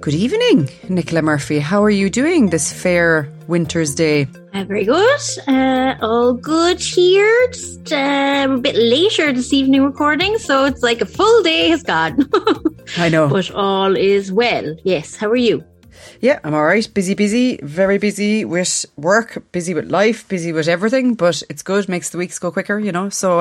Good evening, Nicola Murphy. How are you doing this fair winter's day? Very good. All good here. Just a bit later this evening recording, so it's like a full day has gone. I know. But all is well. Yes. How are you? Yeah, I'm all right. Busy, very busy with work, busy with life, busy with everything, but it's good. Makes the weeks go quicker, you know. So,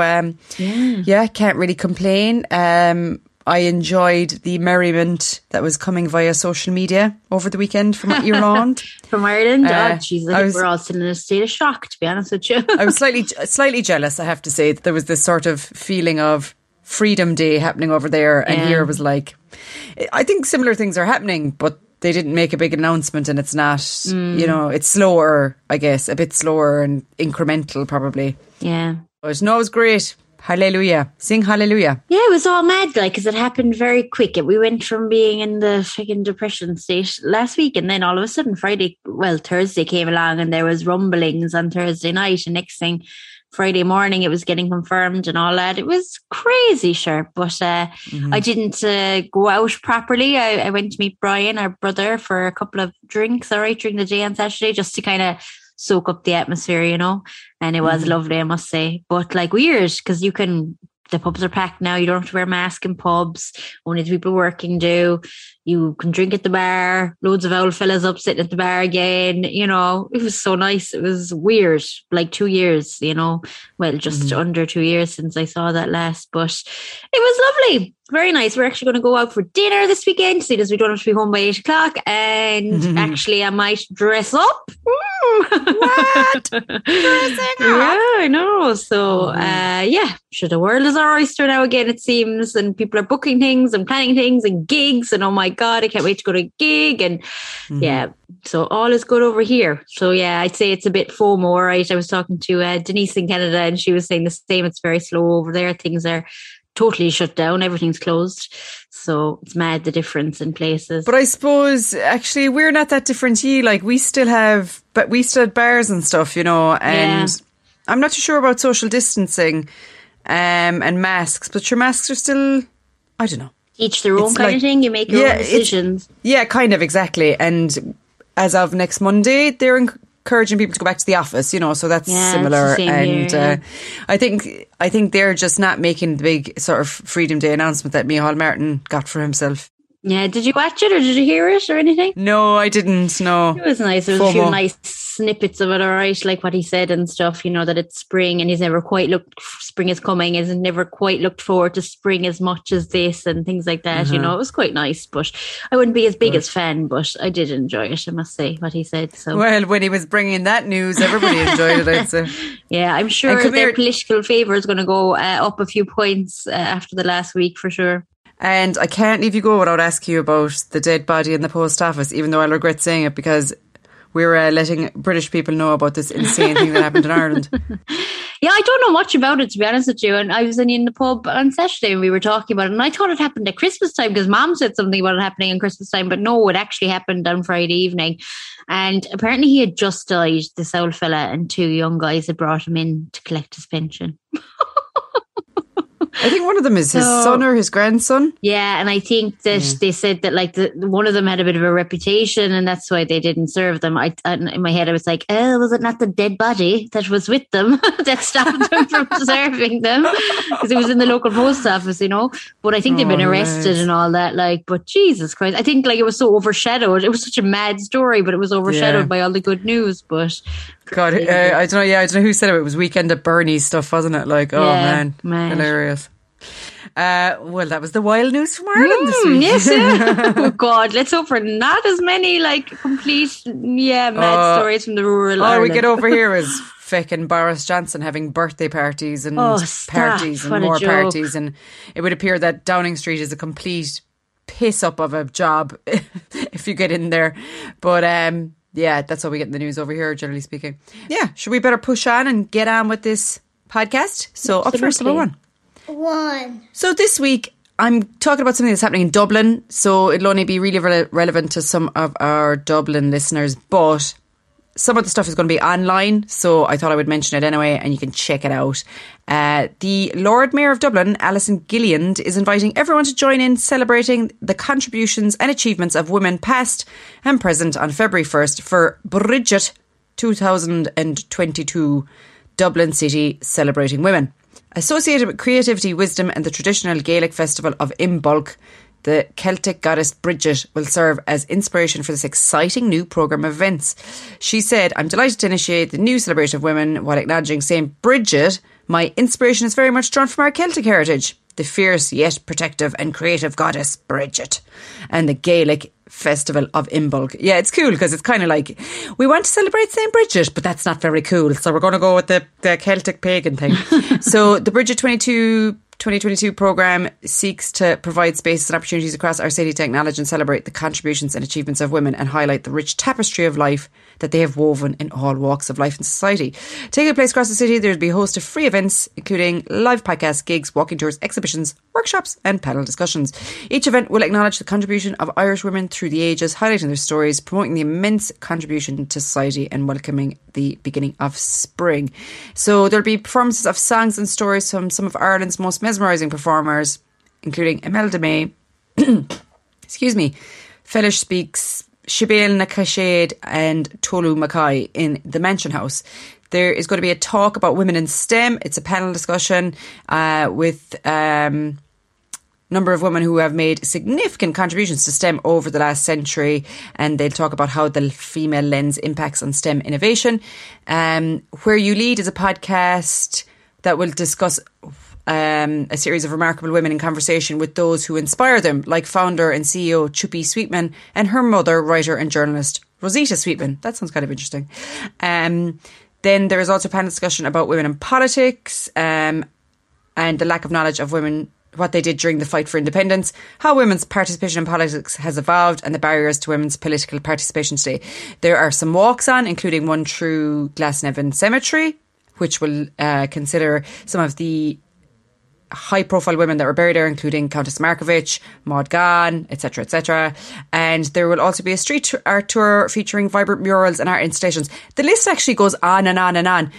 yeah, can't really complain. I enjoyed the merriment that was coming via social media over the weekend from Ireland. From Ireland? Jeez, I think we're all still in a state of shock, to be honest with you. I was slightly jealous, I have to say, that there was this sort of feeling of Freedom Day happening over there. And here was like, I think similar things are happening, but they didn't make a big announcement and it's not, you know, it's slower, I guess, a bit slower and incremental probably. Yeah. But no, it was great. Hallelujah. Sing hallelujah. Yeah, it was all mad, like, because it happened very quick. We went from being in the freaking depression state last week, and then all of a sudden Thursday came along, and there was rumblings on Thursday night, and next thing, Friday morning, it was getting confirmed and all that. It was crazy, sure. But I didn't go out properly. I went to meet Brian, our brother, for a couple of drinks, all right, during the day on Saturday, just to kind of soak up the atmosphere, you know, and it was lovely, I must say. But like weird, because the pubs are packed now, you don't have to wear a mask in pubs, only the people working do. You can drink at the bar, loads of old fellas up sitting at the bar again, you know. It was so nice. It was weird, like 2 years, you know, well, just under 2 years since I saw that last, but it was lovely. Very nice. We're actually going to go out for dinner this weekend, see as we don't have to be home by 8 o'clock. And actually, I might dress up. What? Dressing up? Yeah, I know. So, yeah, sure, the world is our oyster now again, it seems. And people are booking things and planning things and gigs. And oh my God, I can't wait to go to a gig. And yeah, so all is good over here. So, yeah, I'd say it's a bit FOMO, right? I was talking to Denise in Canada and she was saying the same. It's very slow over there. Things are totally shut down, everything's closed, so it's mad the difference in places. But I suppose actually we're not that different, like we still had bars and stuff, you know, and I'm not too sure about social distancing and masks, but your masks are still, I don't know, each their own, it's kind of thing, you make your own decisions, kind of, exactly. And as of next Monday they're encouraging people to go back to the office, you know, so that's similar. And here, I think they're just not making the big sort of Freedom Day announcement that Michal Martin got for himself. Yeah, did you watch it or did you hear it or anything? No, I didn't, no. It was nice. There was a few nice snippets of it, all right, like what he said and stuff, you know, that it's spring and spring is coming, and he's never quite looked forward to spring as much as this and things like that, you know. It was quite nice, but I wouldn't be his biggest fan, but I did enjoy it, I must say, what he said. So, well, when he was bringing that news, everybody enjoyed it, I'd say. Yeah, I'm sure their political favour is going to go up a few points after the last week for sure. And I can't leave you go without asking you about the dead body in the post office, even though I regret saying it because we're letting British people know about this insane thing that happened in Ireland. Yeah, I don't know much about it, to be honest with you. And I was in the pub on Saturday and we were talking about it. And I thought it happened at Christmas time because Mom said something about it happening on Christmas time. But no, it actually happened on Friday evening. And apparently he had just died, this old fella, and two young guys had brought him in to collect his pension. I think one of them is his son or his grandson. Yeah, and I think that they said that like one of them had a bit of a reputation and that's why they didn't serve them. In my head I was like, was it not the dead body that was with them that stopped them from serving them? Because it was in the local post office, you know. But I think they've been arrested and all that, like, but Jesus Christ. I think like it was so overshadowed. It was such a mad story, but it was overshadowed by all the good news, but God, I don't know who said it. It was Weekend at Bernie's stuff, wasn't it? Like, man, hilarious. Well, that was the wild news from Ireland this week. Yes, yeah. Oh God, let's hope for not as many like complete mad stories from the rural Ireland. All we get over here is feckin' Boris Johnson having birthday parties and parties and more parties, and it would appear that Downing Street is a complete piss up of a job if you get in there, but yeah, that's what we get in the news over here, generally speaking. Yeah, should we better push on and get on with this podcast? So up first, number one. So this week, I'm talking about something that's happening in Dublin. So it'll only be really relevant to some of our Dublin listeners. But some of the stuff is going to be online, so I thought I would mention it anyway, and you can check it out. The Lord Mayor of Dublin, Alison Gilliland, is inviting everyone to join in celebrating the contributions and achievements of women past and present on February 1st for Brigit 2022, Dublin City Celebrating Women. Associated with creativity, wisdom and the traditional Gaelic festival of Imbolc, the Celtic goddess Brigit will serve as inspiration for this exciting new programme of events. She said, "I'm delighted to initiate the new celebration of women while acknowledging St. Brigit. My inspiration is very much drawn from our Celtic heritage, the fierce yet protective and creative goddess Brigit, and the Gaelic festival of Imbolc." Yeah, it's cool because it's kind of like, we want to celebrate St. Brigit, but that's not very cool, so we're going to go with the Celtic pagan thing. So the Brigit 2022 programme seeks to provide spaces and opportunities across our city to acknowledge and celebrate the contributions and achievements of women and highlight the rich tapestry of life that they have woven in all walks of life and society. Taking place across the city, there will be a host of free events, including live podcasts, gigs, walking tours, exhibitions, workshops and panel discussions. Each event will acknowledge the contribution of Irish women through the ages, highlighting their stories, promoting the immense contribution to society and welcoming the beginning of spring. So there'll be performances of songs and stories from some of Ireland's most mesmerising performers, including Imelda May, excuse me, Felish Speaks, Shibéal na Cashade and Tolu Mackay in the Mansion House. There is going to be a talk about women in STEM. It's a panel discussion with number of women who have made significant contributions to STEM over the last century, and they'll talk about how the female lens impacts on STEM innovation. Where You Lead is a podcast that will discuss a series of remarkable women in conversation with those who inspire them, like founder and CEO Chuppy Sweetman and her mother, writer and journalist Rosita Sweetman. That sounds kind of interesting. Then there is also a panel discussion about women in politics and the lack of knowledge of women, what they did during the fight for independence, how women's participation in politics has evolved and the barriers to women's political participation today. There are some walks on, including one through Glasnevin Cemetery, which will consider some of the high-profile women that were buried there, including Countess Markovic, Maud Gonne, etc., etc. And there will also be a street art tour featuring vibrant murals and art installations. The list actually goes on and on and on.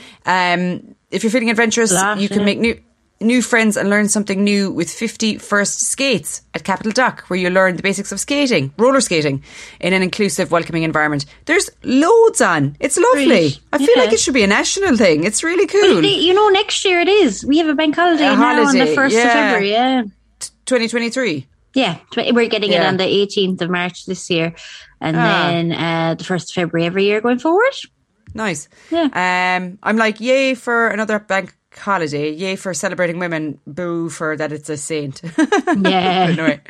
If you're feeling adventurous, you can make new friends and learn something new with 50 First Skates at Capital Dock, where you learn the basics of skating, roller skating, in an inclusive, welcoming environment. There's loads on. It's lovely. Really? I feel like it should be a national thing. It's really cool. You know, next year it is. We have a bank holiday now on the 1st of February. Yeah. 2023. Yeah. We're getting it on the 18th of March this year. And then the 1st of February every year going forward. Nice. Yeah. I'm like, yay for another bank holiday, yay for celebrating women, boo for that it's a saint. Yeah. Anyway.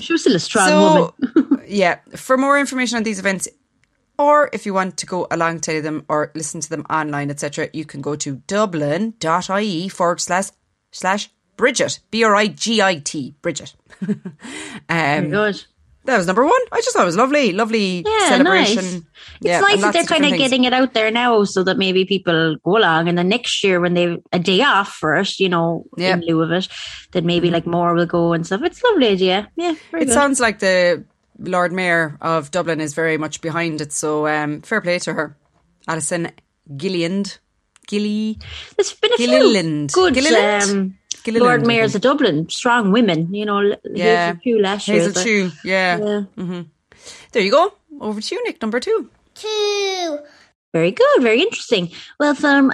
She was still a strong woman. Yeah. For more information on these events, or if you want to go along to them or listen to them online, etc., you can go to dublin.ie/Brigit. Brigit. Brigit. Very good. That was number one. I just thought it was lovely. Lovely celebration. Nice. It's nice that they're kind of getting it out there now so that maybe people go along, and then next year when they've a day off for it, you know, in lieu of it, then maybe like more will go and stuff. It's a lovely idea. Yeah, it sounds like the Lord Mayor of Dublin is very much behind it. So fair play to her. Alison Gilliland. There's been a few good Lord Mayors of Dublin, strong women, you know, Hazel Chew last year. Hazel Chew, Mm-hmm. There you go. Over to you, Nick, number two. Two. Very good, very interesting. Well, from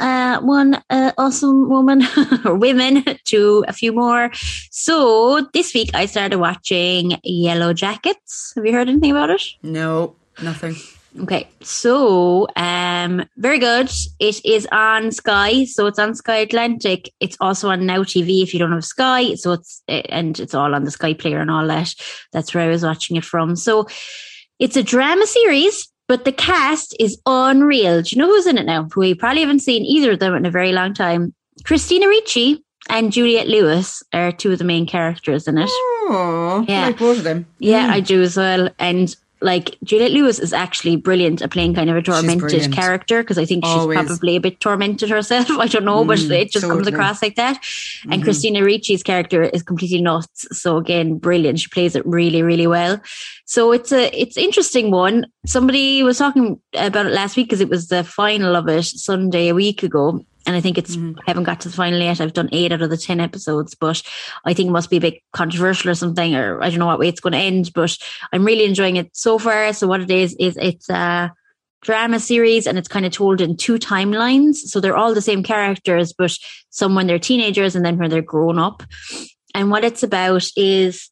one awesome woman, or women, to a few more. So this week I started watching Yellow Jackets. Have you heard anything about it? No, nothing. Okay, so very good. It is on Sky, so it's on Sky Atlantic. It's also on Now TV if you don't have Sky. So it's all on the Sky Player and all that. That's where I was watching it from. So it's a drama series, but the cast is unreal. Do you know who's in it now? We probably haven't seen either of them in a very long time. Christina Ricci and Juliette Lewis are two of the main characters in it. Oh, yeah, I like both of them. Yeah, I do as well. And like Juliette Lewis is actually brilliant at playing kind of a tormented character, because I think she's probably a bit tormented herself. I don't know, but it just comes across like that. And Christina Ricci's character is completely nuts. So again, brilliant. She plays it really, really well. So it's an interesting one. Somebody was talking about it last week because it was the final of it Sunday a week ago. And I think it's, I haven't got to the final yet. I've done 8 out of the 10 episodes, but I think it must be a bit controversial or something, or I don't know what way it's going to end, but I'm really enjoying it so far. So what it is it's a drama series and it's kind of told in 2 timelines. So they're all the same characters, but some when they're teenagers and then when they're grown up. And what it's about is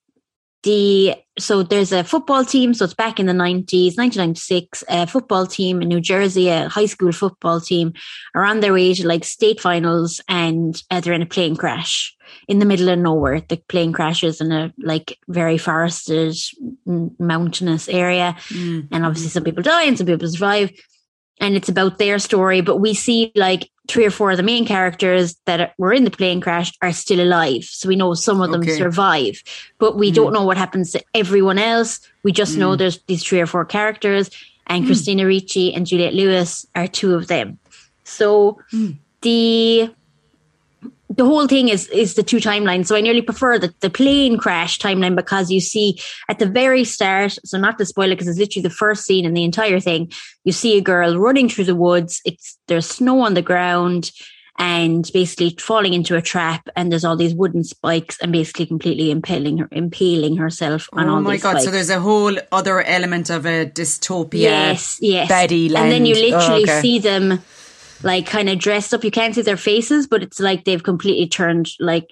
so there's a football team. So it's back in the 90s, 1996, a football team in New Jersey, a high school football team, are on their way to like state finals, and they're in a plane crash in the middle of nowhere. The plane crashes in a like very forested, mountainous area. And obviously some people die and some people survive. And it's about their story. But we see like 3 or 4 of the main characters that were in the plane crash are still alive. So we know some of them survive, but we don't know what happens to everyone else. We just know there's these 3 or 4 characters, and Christina Ricci and Juliette Lewis are 2 of them. So the whole thing is the 2 timelines. So I nearly prefer the plane crash timeline, because you see at the very start, so not to spoil it because it's literally the first scene in the entire thing, you see a girl running through the woods. There's snow on the ground and basically falling into a trap, and there's all these wooden spikes and basically completely impaling herself on all these spikes. Oh my God, so there's a whole other element of a dystopia. Yes. Betty Land. And then you literally see them like kind of dressed up. You can't see their faces, but it's like they've completely turned like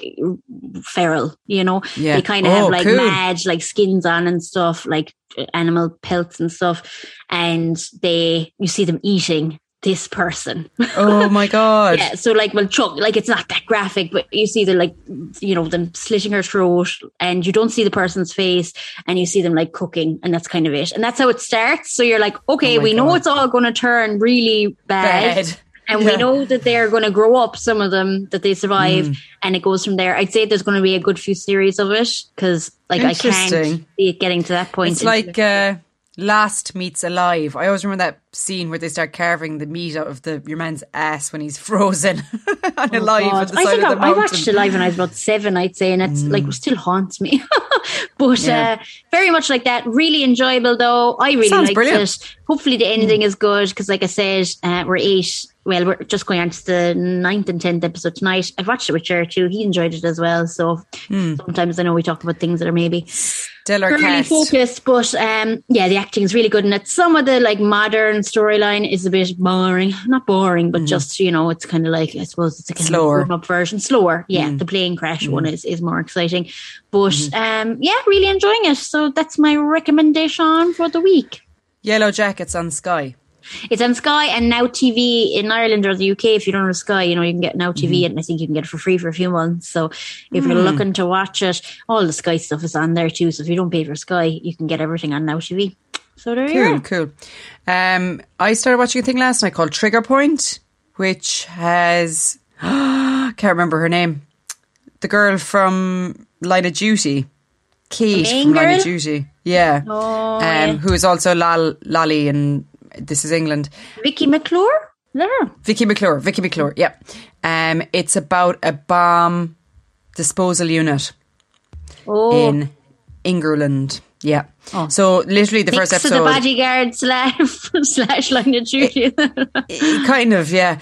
feral, you know. They kind of have like mad like skins on and stuff, like animal pelts and stuff, and you see them eating this person. Oh my God. Yeah, so like, well, Chuck, like it's not that graphic, but you see them like, you know, them slitting her throat, and you don't see the person's face, and you see them like cooking, and that's kind of it. And that's how it starts. So you're like, okay, we know it's all going to turn really bad. And we know that they're going to grow up, some of them, that they survive, and it goes from there. I'd say there's going to be a good few series of it, because like I can't see it getting to that point. It's like Last Meat's Alive. I always remember that scene where they start carving the meat out of your man's ass when he's frozen and alive on the side of the mountain. I watched Alive when I was about 7, I'd say, and it's like still haunts me. But very much like that. Really enjoyable though. I really liked it. Hopefully the ending is good, because like I said, we're 8. Well, we're just going on to the 9th and 10th episode tonight. I've watched it with Cher too. He enjoyed it as well. So sometimes I know we talk about things that are maybe really focused, but the acting is really good. And that some of the like modern storyline is a bit boring. Not boring, but just, you know, it's kind of like, I suppose it's a kind slower of grown up version. Slower. Yeah, the plane crash one is more exciting. But really enjoying it. So that's my recommendation for the week. Yellow Jackets on Sky. It's on Sky and Now TV in Ireland or the UK. If you don't have Sky, you know, you can get Now TV, and I think you can get it for free for a few months. So if you're looking to watch it, all the Sky stuff is on there too. So if you don't pay for Sky, you can get everything on Now TV. So there you are. Cool. I started watching a thing last night called Trigger Point, which has can't remember her name. The girl from Line of Duty. Kate from Line of Duty. Yeah. Oh, who is also Lolly and This is England. Vicky McClure? No. Vicky McClure, yeah. It's about a bomb disposal unit in England. Yeah. Oh. So literally the first episode. So the bodyguard slash Line of Duty. Kind of, yeah.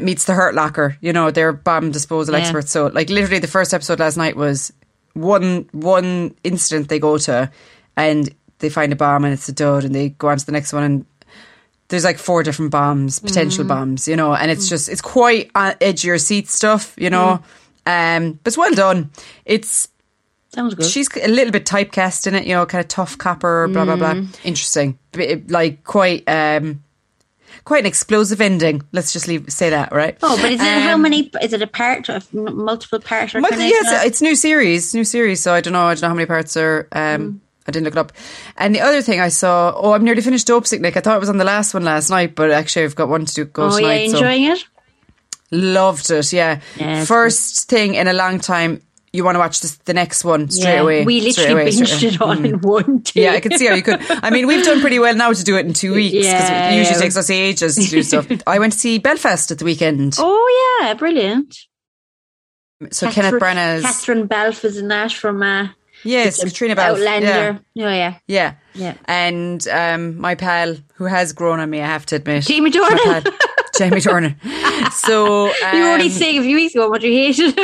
Meets the Hurt Locker. You know, they're bomb disposal experts. So like literally the first episode last night was one incident they go to, and they find a bomb and it's a dud, and they go on to the next one, and there's like 4 different bombs, potential bombs, you know, and it's just, it's quite edge of your seat stuff, you know, but it's well done. It's, sounds good. She's a little bit typecast in it, you know, kind of tough copper, blah, blah, blah. Interesting. Like quite an explosive ending. Let's just say that, right? Oh, but is it how many? Is it a part of multiple parts? Or yes, it's new series. So I don't know how many parts are, I didn't look it up. And the other thing I saw, I'm nearly finished Dopesick, Nick. I thought it was on the last one last night, but actually I've got one to go tonight. Oh, yeah, enjoying it? Loved it, yeah. First thing in a long time, you want to watch this, the next one straight away. We literally binged it on in one day. Yeah, I can see how you could. I mean, we've done pretty well now to do it in 2 weeks because it usually takes us ages to do stuff. I went to see Belfast at the weekend. Oh, yeah, brilliant. So Kenneth Branagh's... Caitríona Balfe is in that from... Yes, Caitríona Balfe. Outlander. Yeah. Oh, yeah. Yeah. Yeah. And my pal, who has grown on me, I have to admit. Jamie Dornan. Jamie Dornan. So you were only saying a few weeks ago what you hated.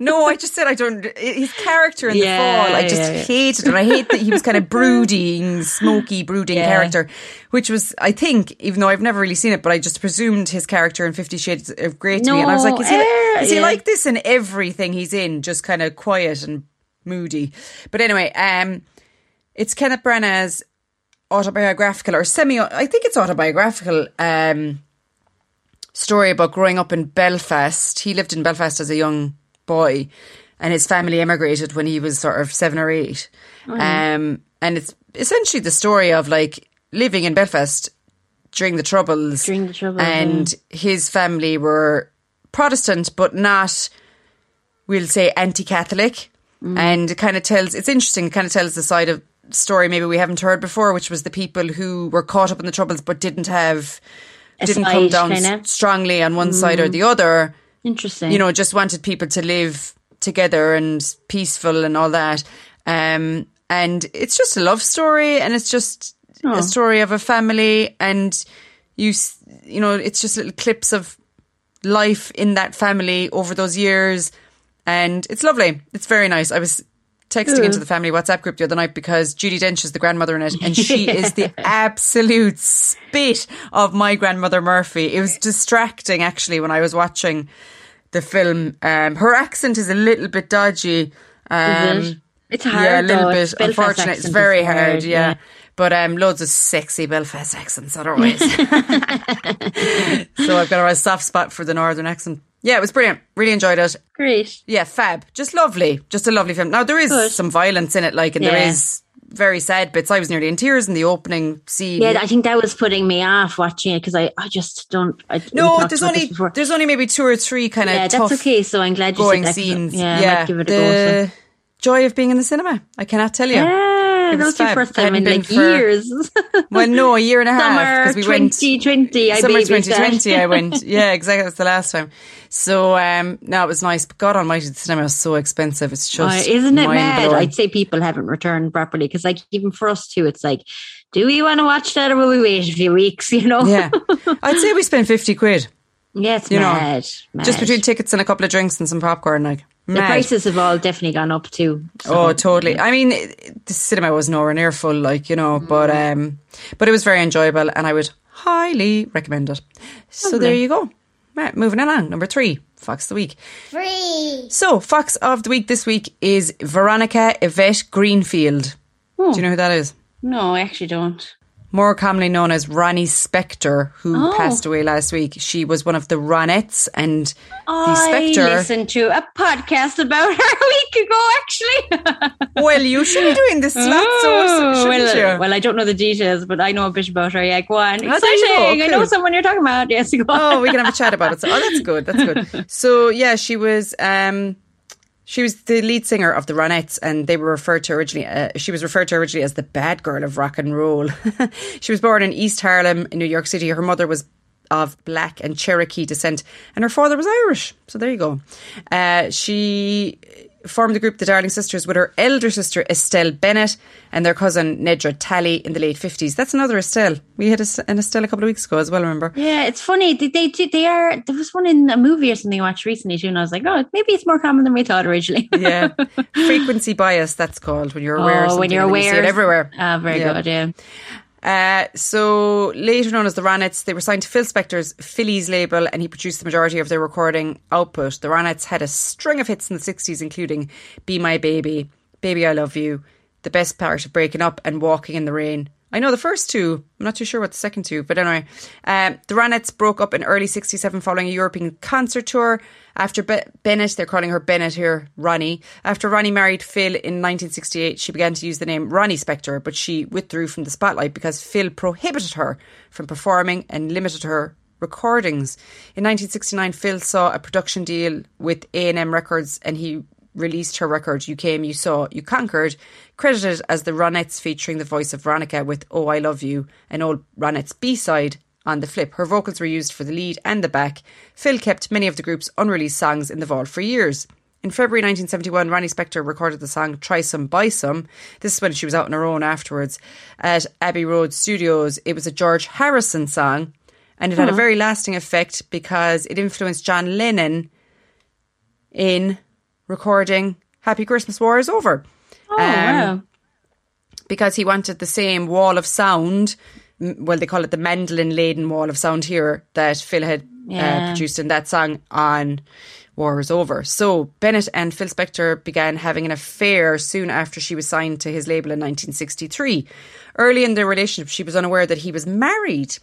No, I just said I don't. His character in The Fall, I just hated it. I hate that he was kind of brooding, smoky, brooding character, which was, I think, even though I've never really seen it, but I just presumed his character in 50 Shades of Grey to be, and I was like, is he like this in everything he's in, just kind of quiet and moody? But anyway, it's Kenneth Branagh's autobiographical or I think it's autobiographical. Story about growing up in Belfast. He lived in Belfast as a young boy and his family emigrated when he was sort of 7 or 8. Oh, yeah. And it's essentially the story of like living in Belfast during the Troubles. And his family were Protestant, but not, we'll say, anti-Catholic. Mm. And it kind of tells, it's interesting, it kind of tells the side of story maybe we haven't heard before, which was the people who were caught up in the Troubles but didn't come down strongly on one side or the other. Interesting. You know, just wanted people to live together and peaceful and all that. And it's just a love story, and it's just a story of a family, and you know, it's just little clips of life in that family over those years, and it's lovely. It's very nice. I was texting into the family WhatsApp group the other night because Judy Dench is the grandmother in it, and she is the absolute spit of my grandmother Murphy. It was distracting actually when I was watching the film. Her accent is a little bit dodgy. Is it? It's hard. Yeah, a little bit. Unfortunately, it's very hard. Yeah. But loads of sexy Belfast accents otherwise. So I've got a soft spot for the northern accent. Yeah, it was brilliant. Really enjoyed it. Great. Yeah, fab. Just lovely. Just a lovely film. Now, there is some violence in it, like, and there is very sad bits. I was nearly in tears in the opening scene. Yeah, I think that was putting me off watching it because I just don't... there's only maybe 2 or 3 kind of tough... Yeah, that's okay, so I'm glad you said that. ...scenes. Yeah, I might give it a go. Joy of being in the cinema. I cannot tell you. Yeah, that was your first time in like years. Well, no, a year and a half. Summer 2020 I went. Yeah, exactly. That's the last time. So no, it was nice. But God almighty, the cinema was so expensive. It's just isn't it mad? I'd say people haven't returned properly because like even for us too, it's like, do we want to watch that or will we wait a few weeks, you know? Yeah. I'd say we spent £50. Yeah, it's mad. Just between tickets and a couple of drinks and some popcorn, like. The prices have all definitely gone up too. So. Oh, totally. I mean, the cinema was nowhere near full, like, you know, but it was very enjoyable and I would highly recommend it. Lovely. So there you go. Right, moving along. Number 3, Fox of the Week. So Fox of the Week this week is Veronica Yvette Greenfield. Oh. Do you know who that is? No, I actually don't. More commonly known as Ronnie Spector, who passed away last week. She was one of the Ronettes, and Spector. I listened to a podcast about her a week ago, actually. Well, you should be doing this shouldn't you? Well, I don't know the details, but I know a bit about her. Yeah, go on. Exciting. I know someone you're talking about. Yes, go on. Oh, we can have a chat about it. So, that's good. That's good. So, yeah, she was the lead singer of the Ronettes, and they were referred to originally as the bad girl of rock and roll. She was born in East Harlem in New York City. Her mother was of Black and Cherokee descent, and her father was Irish. So there you go. She formed the group The Darling Sisters with her elder sister Estelle Bennett and their cousin Nedra Talley in the late 50s. That's another Estelle. We had an Estelle a couple of weeks ago as well, remember? Yeah, it's funny. There was one in a movie or something I watched recently too, and I was like, oh, maybe it's more common than we thought originally. Yeah. Frequency bias, that's called, when you're aware of something. Oh, when you're aware. You see it everywhere. Ah, very good, yeah. So later known as the Ronettes, they were signed to Phil Spector's Phillies label, and he produced the majority of their recording output. The Ronettes had a string of hits in the 60s, including Be My Baby, Baby I Love You, The Best Part of Breaking Up, and Walking in the Rain. I know the first two. I'm not too sure about the second two, but anyway. The Ronettes broke up in early 67 following a European concert tour. After Bennett, they're calling her Bennett here, Ronnie. After Ronnie married Phil in 1968, she began to use the name Ronnie Spector, but she withdrew from the spotlight because Phil prohibited her from performing and limited her recordings. In 1969, Phil saw a production deal with A&M Records, and he released her record You Came, You Saw, You Conquered, credited as the Ronettes featuring the voice of Veronica with Oh I Love You, an old Ronettes B-side, on the flip. Her vocals were used for the lead and the back. Phil kept many of the group's unreleased songs in the vault for years. In February 1971, Ronnie Spector recorded the song Try Some, Buy Some. This is when she was out on her own afterwards at Abbey Road Studios. It was a George Harrison song and it had a very lasting effect because it influenced John Lennon in recording Happy Christmas War Is Over. Oh, wow. Because he wanted the same wall of sound, well, they call it the mandolin-laden wall of sound here, that Phil had produced in that song on War Is Over. So Bennett and Phil Spector began having an affair soon after she was signed to his label in 1963. Early in their relationship, she was unaware that he was married.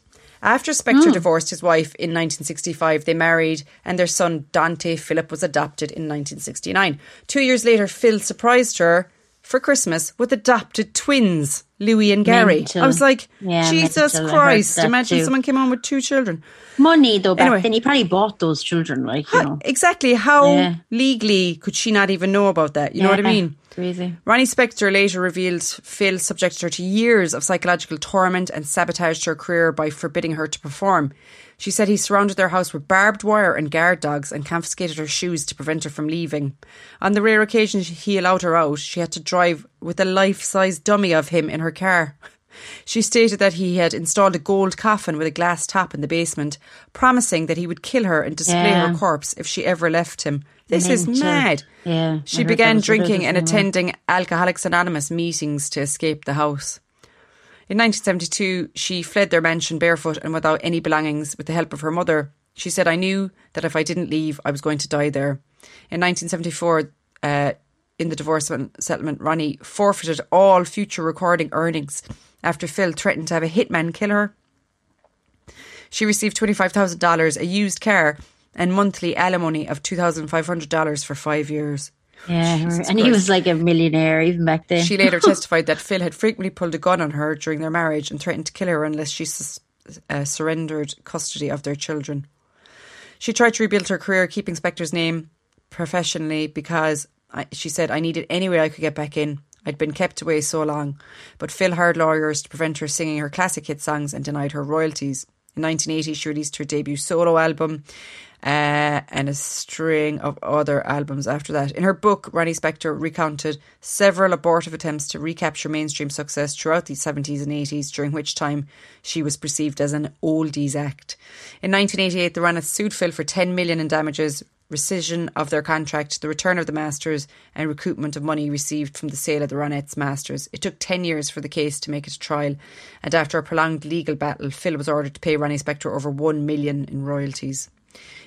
After Spector divorced his wife in 1965, they married and their son Dante Philip was adopted in 1969. 2 years later, Phil surprised her for Christmas with adopted twins, Louis and Gary. Mental. I was like, Jesus Christ, imagine someone came on with two children. Money though, back then he probably bought those children, like, you know. Exactly, how legally could she not even know about that? You know what I mean? Crazy. Ronnie Spector later revealed Phil subjected her to years of psychological torment and sabotaged her career by forbidding her to perform. She said he surrounded their house with barbed wire and guard dogs and confiscated her shoes to prevent her from leaving. On the rare occasion he allowed her out, she had to drive with a life-size dummy of him in her car. She stated that he had installed a gold coffin with a glass top in the basement, promising that he would kill her and display her corpse if she ever left him. This is mad. Yeah, she began drinking and attending Alcoholics Anonymous meetings to escape the house. In 1972, she fled their mansion barefoot and without any belongings with the help of her mother. She said, I knew that if I didn't leave, I was going to die there. In 1974, in the divorce settlement, Ronnie forfeited all future recording earnings after Phil threatened to have a hitman kill her. She received $25,000, a used car, and monthly alimony of $2,500 for 5 years. Yeah, and he was like a millionaire even back then. She later testified that Phil had frequently pulled a gun on her during their marriage and threatened to kill her unless she surrendered custody of their children. She tried to rebuild her career, keeping Spector's name professionally because she said, I needed any way I could get back in. I'd been kept away so long. But Phil hired lawyers to prevent her singing her classic hit songs and denied her royalties. In 1980, she released her debut solo album and a string of other albums after that. In her book, Ronnie Spector recounted several abortive attempts to recapture mainstream success throughout the 70s and 80s, during which time she was perceived as an oldies act. In 1988, the Ronettes sued Phil for $10 million in damages, rescission of their contract, the return of the masters, and recoupment of money received from the sale of the Ronettes masters. It took 10 years for the case to make it to trial, and after a prolonged legal battle, Phil was ordered to pay Ronnie Spector over $1 million in royalties.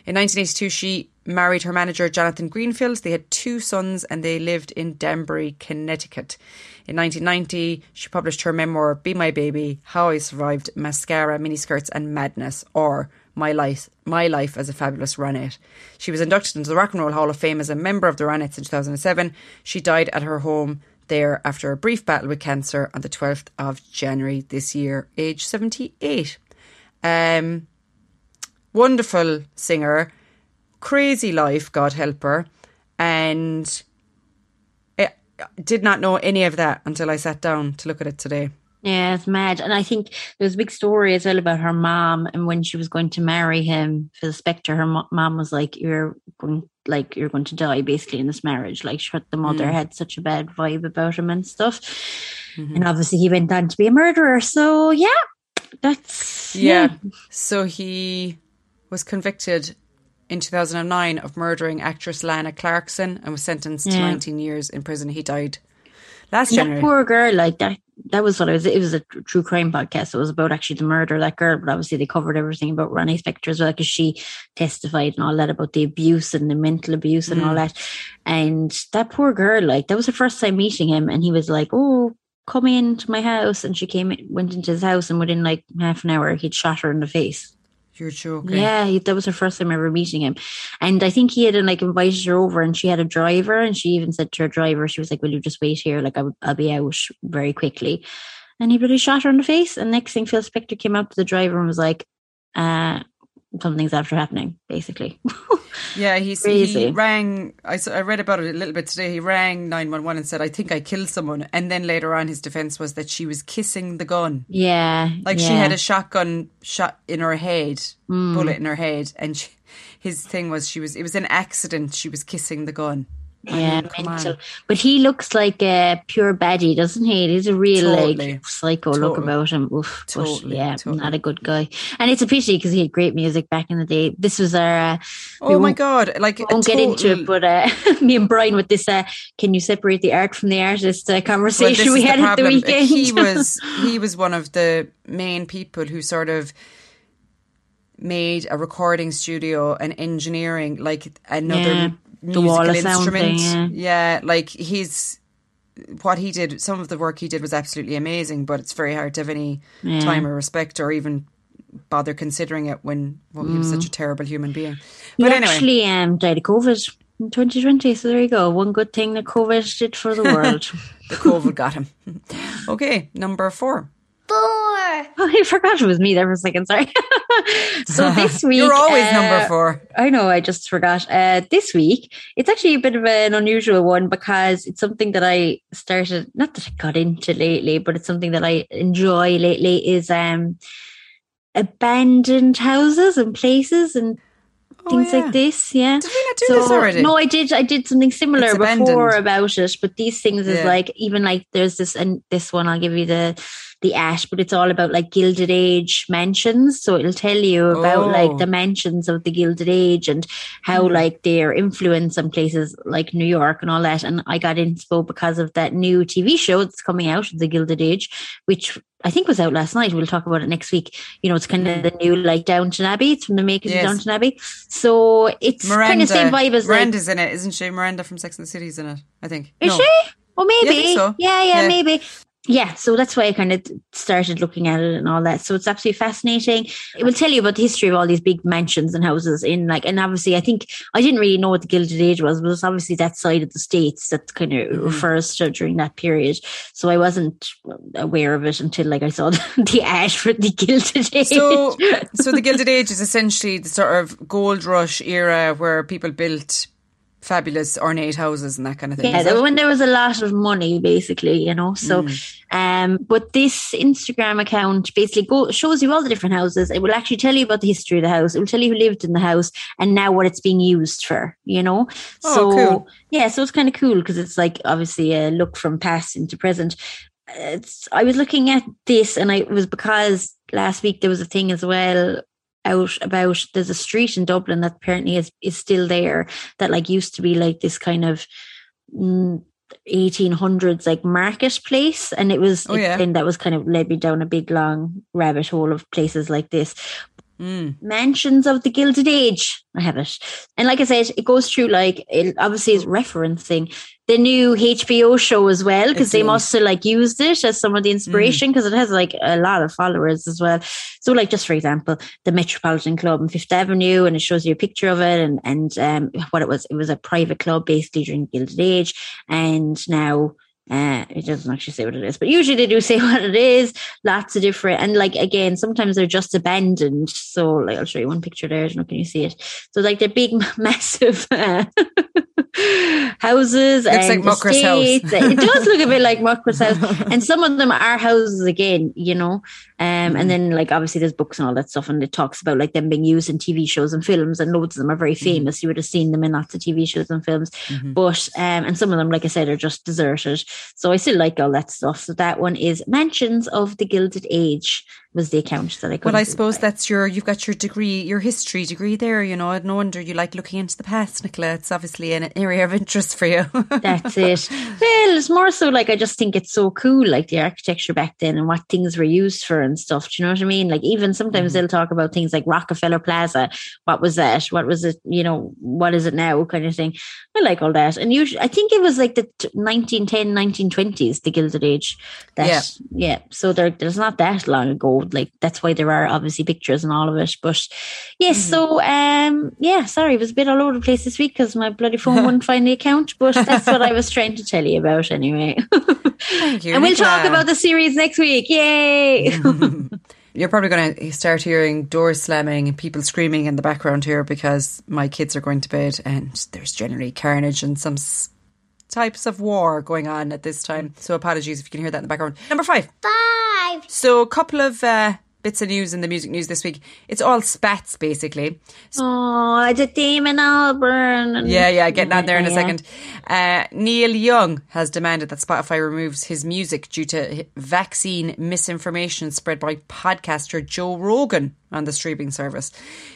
In 1982, she married her manager, Jonathan Greenfield. They had two sons and they lived in Danbury, Connecticut. In 1990, she published her memoir, Be My Baby, How I Survived Mascara, Miniskirts and Madness, or My Life as a Fabulous Ronette. She was inducted into the Rock and Roll Hall of Fame as a member of the Ronettes in 2007. She died at her home there after a brief battle with cancer on the 12th of January this year, age 78. Wonderful singer, crazy life, God help her. And I did not know any of that until I sat down to look at it today. Yeah, it's mad. And I think there was a big story as well about her mom, and when she was going to marry him, Phil Spector, her mom was like, you're going to die basically in this marriage. Like, the mother had such a bad vibe about him and stuff. Mm-hmm. And obviously he went on to be a murderer. So so he was convicted in 2009 of murdering actress Lana Clarkson and was sentenced to 19 years in prison. He died last January. That poor girl, like that was what it was. It was a true crime podcast. So it was about actually the murder of that girl, but obviously they covered everything about Ronnie Spector as well, because she testified and all that about the abuse and the mental abuse and all that. And that poor girl, like, that was her first time meeting him, and he was like, oh, come into my house. And she went into his house, and within like half an hour he'd shot her in the face. You're joking. Yeah, that was her first time ever meeting him. And I think he had like invited her over, and she had a driver, and she even said to her driver, she was like, will you just wait here? Like, I'll be out very quickly. And he really shot her in the face. And next thing, Phil Spector came up to the driver and was like, something's after happening, basically. Yeah, he rang, I read about it a little bit today, he rang 911 and said, I think I killed someone. And then later on his defence was that she was kissing the gun. Yeah. Like she had a shotgun shot in her head, bullet in her head. And his thing was, it was an accident, she was kissing the gun. Yeah, mental. But he looks like a pure baddie, doesn't he? It is a real like psycho look about him. Oof, totally, not a good guy. And it's a pity because he had great music back in the day. This was our oh my god! Like, we won't get into it, but me and Brian with this "Can you separate the art from the artist?" Conversation we had at the weekend. He was one of the main people who sort of made a recording studio and engineering like another. Yeah. The wall of instrument sound thing, like what he did, some of the work he did was absolutely amazing, but it's very hard to have any time or respect or even bother considering it when he was such a terrible human being. But he actually died of COVID in 2020, so there you go, one good thing that COVID did for the world. The COVID got him. Okay, number four. Oh, I forgot it was me there for a second, sorry. So this week... You're always number four. I know, I just forgot. This week, it's actually a bit of an unusual one because it's something that I started, not that I got into lately, but it's something that I enjoy lately is abandoned houses and places and things like this. Yeah. Did we not do this already? No, I did something similar before about it, but these things is like, even like there's this, and this one I'll give you the Ash, but it's all about like Gilded Age mansions, so it'll tell you about like the mansions of the Gilded Age and how like their influence on places like New York and all that. And I got inspo because of that new TV show that's coming out, The Gilded Age, which I think was out last night. We'll talk about it next week. You know, it's kind of the new like Downton Abbey. It's from the makers of Downton Abbey, so it's kind of the same vibe as Miranda's in it, isn't she? Miranda from Sex and the City's in it, I think. Is she? Well, maybe. Yeah, I think so. Yeah, maybe. Yeah, so that's why I kind of started looking at it and all that. So it's absolutely fascinating. It will tell you about the history of all these big mansions and houses in like, and obviously I think, I didn't really know what the Gilded Age was, but it's obviously that side of the States that kind of refers to during that period. So I wasn't aware of it until like I saw the Ash for the Gilded Age. So the Gilded Age is essentially the sort of gold rush era where people built fabulous ornate houses and that kind of thing. Yeah, when there was a lot of money, basically, you know. So, but this Instagram account basically shows you all the different houses. It will actually tell you about the history of the house. It will tell you who lived in the house and now what it's being used for, you know. Oh, so, cool. Yeah, so it's kind of cool because it's like obviously a look from past into present. I was looking at this and it was because last week there was a thing as well out about, there's a street in Dublin that apparently is still there that like used to be like this kind of 1800s like marketplace, and it was then that was kind of led me down a big long rabbit hole of places like this. Mansions of the Gilded Age, I have it, and like I said, it goes through like, it obviously is referencing the new HBO show as well, because they must have like used it as some of the inspiration, because it has like a lot of followers as well. So like, just for example, the Metropolitan Club on Fifth Avenue, and it shows you a picture of it and what it was. It was a private club basically during Gilded Age, and now it doesn't actually say what it is, but usually they do say what it is. Lots of different, and like again, sometimes they're just abandoned. So like, I'll show you one picture there. I don't know, can you see it? So like they're big, massive houses. Looks and like Mucker's House. It does look a bit like Mucker's House, and some of them are houses again, you know. And then like obviously there's books and all that stuff, and it talks about like them being used in TV shows and films, and loads of them are very famous. You would have seen them in lots of TV shows and films, but and some of them, like I said, are just deserted. So I still like all that stuff. So that one is Mansions of the Gilded Age was the account that I got. Well, I suppose that's you've got your degree, your history degree there, you know. No wonder you like looking into the past, Nicola. It's obviously an area of interest for you. That's it. Well, it's more so like, I just think it's so cool, like the architecture back then and what things were used for and stuff. Do you know what I mean? Like even sometimes they'll talk about things like Rockefeller Plaza. What was that? What was it? You know, what is it now? Kind of thing. I like all that. And usually, I think it was like the 1910, 1920s, the Gilded Age. So there's not that long ago. Like that's why there are obviously pictures and all of it. But yes, so sorry, it was a bit all over the place this week because my bloody phone wouldn't find the account. But that's what I was trying to tell you about anyway. Thank you, and we'll talk about the series next week. Yay! You're probably going to start hearing doors slamming and people screaming in the background here because my kids are going to bed and there's generally carnage and some types of war going on at this time. So apologies if you can hear that in the background. Number five. Five. So a couple of bits of news in the music news this week. It's all spats, basically. Oh, it's a Damon Albarn. Yeah, getting on there in a second. Neil Young has demanded that Spotify removes his music due to vaccine misinformation spread by podcaster Joe Rogan on the streaming service.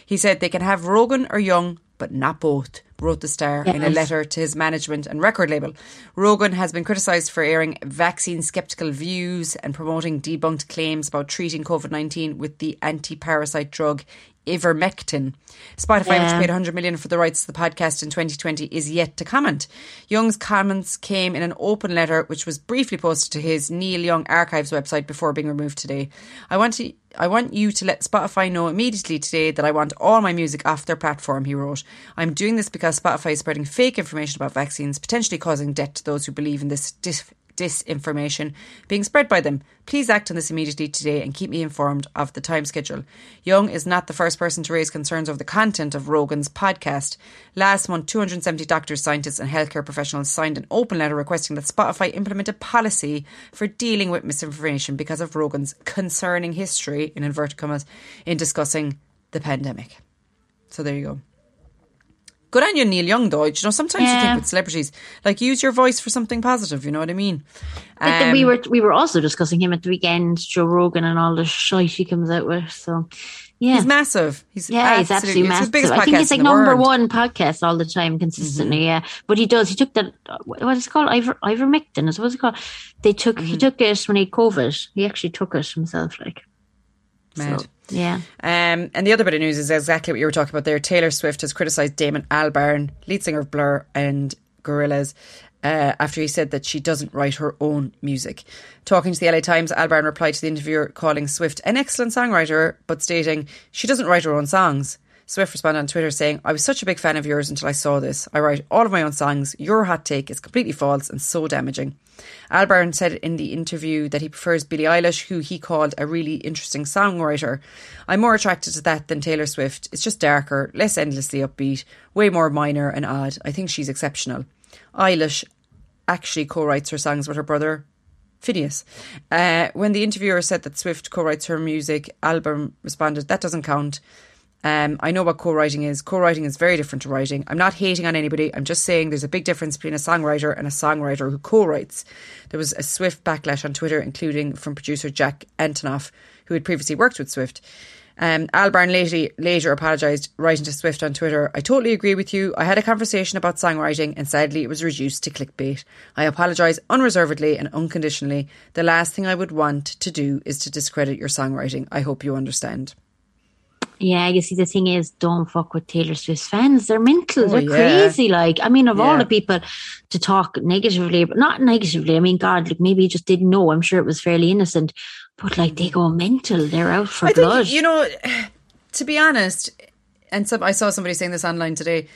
He said they can have Rogan or Young, but not both, wrote the Star in a letter to his management and record label. Rogan has been criticised for airing vaccine-sceptical views and promoting debunked claims about treating COVID-19 with the anti-parasite drug Ivermectin. Spotify, which paid $100 million for the rights to the podcast in 2020, is yet to comment. Young's comments came in an open letter, which was briefly posted to his Neil Young Archives website before being removed today. I want you to let Spotify know immediately today that I want all my music off their platform, he wrote. I'm doing this because Spotify is spreading fake information about vaccines, potentially causing death to those who believe in this disinformation being spread by them. Please act on this immediately today and keep me informed of the time schedule. Young is not the first person to raise concerns over the content of Rogan's podcast. Last month, 270 doctors, scientists and healthcare professionals signed an open letter requesting that Spotify implement a policy for dealing with misinformation because of Rogan's concerning history, in inverted commas, in discussing the pandemic. So there you go. Good on you, Neil Young, though. You know, sometimes you think with celebrities, like, use your voice for something positive, you know what I mean? Like we were also discussing him at the weekend, Joe Rogan and all the shite he comes out with, so... Yeah. He's massive. He's absolutely massive. It's his biggest podcast. I think he's like number one podcast all the time, consistently. Mm-hmm. Yeah, but he took that. What is it called? Ivermectin is what it's called. He took it when he had COVID. He actually took it himself, like. Mad. So. Yeah. And the other bit of news is exactly what you were talking about there. Taylor Swift has criticised Damon Albarn, lead singer of Blur and Gorillaz, after he said that she doesn't write her own music. Talking to the LA Times, Albarn replied to the interviewer calling Swift an excellent songwriter, but stating she doesn't write her own songs. Swift responded on Twitter saying, I was such a big fan of yours until I saw this. I write all of my own songs. Your hot take is completely false and so damaging. Albarn said in the interview that he prefers Billie Eilish, who he called a really interesting songwriter. I'm more attracted to that than Taylor Swift. It's just darker, less endlessly upbeat, way more minor and odd. I think she's exceptional. Eilish actually co-writes her songs with her brother, Phineas. When the interviewer said that Swift co-writes her music, Albarn responded, that doesn't count. I know what co-writing is. Co-writing is very different to writing. I'm not hating on anybody. I'm just saying there's a big difference between a songwriter who co-writes. There was a Swift backlash on Twitter, including from producer Jack Antonoff, who had previously worked with Swift. Albarn later apologised, writing to Swift on Twitter, I totally agree with you. I had a conversation about songwriting and sadly it was reduced to clickbait. I apologise unreservedly and unconditionally. The last thing I would want to do is to discredit your songwriting. I hope you understand. Yeah, you see, the thing is, don't fuck with Taylor Swift fans. They're mental. They're crazy. Like, I mean, of all the people to talk negatively, but not negatively. I mean, God, like, maybe he just didn't know. I'm sure it was fairly innocent. But, like, they go mental. They're out for blood. Think, you know, to be honest, and I saw somebody saying this online today,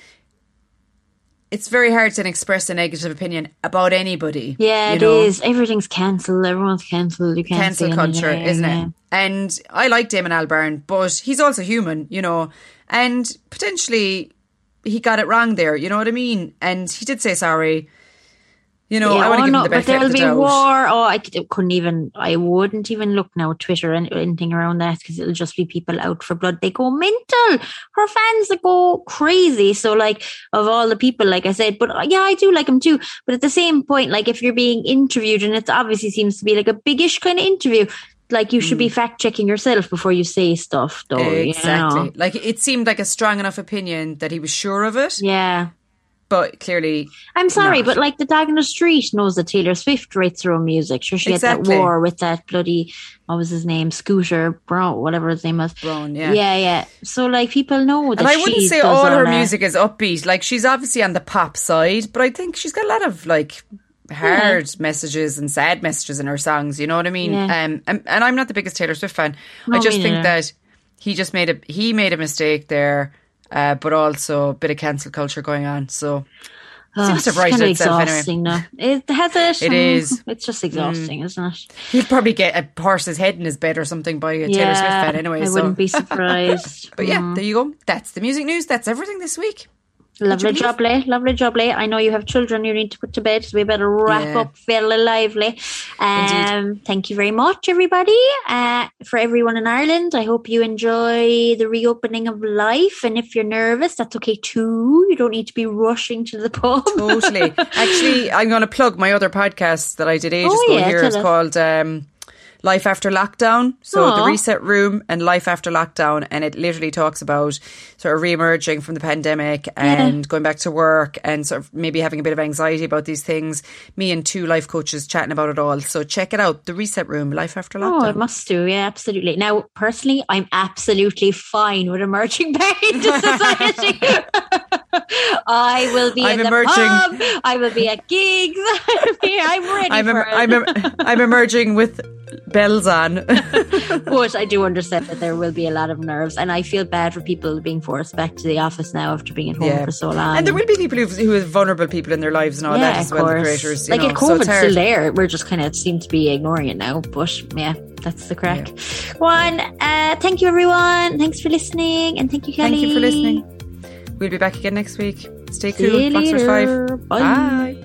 it's very hard to express a negative opinion about anybody. Yeah, it is. Everything's cancelled. Everyone's cancelled. You can't cancel culture, isn't it? And I like Damon Albarn, but he's also human, you know, and potentially he got it wrong there, you know what I mean? And he did say sorry. You know, I want to give him the benefit of the doubt. But there'll be war. Oh, I wouldn't even look now at Twitter and anything around that because it'll just be people out for blood. They go mental. Her fans go crazy. So, like, of all the people, like I said, but yeah, I do like him too. But at the same point, like, if you're being interviewed, and it obviously seems to be like a biggish kind of interview, like, you should be fact-checking yourself before you say stuff, though. Exactly. You know? Like, it seemed like a strong enough opinion that he was sure of it. Yeah. But clearly, I'm sorry, but like the dog in the street knows that Taylor Swift writes her own music. Sure, she had that war with that bloody, what was his name, Scooter Braun, whatever his name was. Braun, yeah. Yeah, yeah. So, like, people know that. And I wouldn't say all her music is upbeat. Like, she's obviously on the pop side, but I think she's got a lot of, like, hard messages and sad messages in her songs. You know what I mean? Yeah. And I'm not the biggest Taylor Swift fan. No, I just think that he just made a mistake there. But also a bit of cancel culture going on. So Seems to brace itself exhausting, anyway. It is. It's just exhausting, isn't it? You'd probably get a horse's head in his bed or something by a Taylor Swift fan anyway. I wouldn't be surprised. But yeah, there you go. That's the music news. That's everything this week. Lovely job, Leigh. Lovely job, Leigh. I know you have children you need to put to bed, so we better wrap up fairly lively. Indeed. Thank you very much, everybody. For everyone in Ireland, I hope you enjoy the reopening of life. And if you're nervous, that's okay too. You don't need to be rushing to the pub. Totally. Actually, I'm going to plug my other podcast that I did ages ago here. It's called Life After Lockdown. So The Reset Room and Life After Lockdown, and it literally talks about sort of re-emerging from the pandemic and going back to work and sort of maybe having a bit of anxiety about these things. Me and two life coaches chatting about it all. So check it out. The Reset Room, Life After Lockdown. Oh, it must do. Yeah, absolutely. Now, personally, I'm absolutely fine with emerging back into society. I will be emerging. The pub. I will be at gigs. I'm ready for it. I'm emerging with bells on. But I do understand that there will be a lot of nerves, and I feel bad for people being forced back to the office now after being at home for so long. And there will be people who are vulnerable people in their lives and all that as well, the creators. You know, COVID's still there. We're just kind of seem to be ignoring it now, but that's the crack. Yeah. Thank you, everyone. Thanks for listening, and thank you, Kelly. Thank you for listening. We'll be back again next week. Stay cool. Boxers 5. Bye.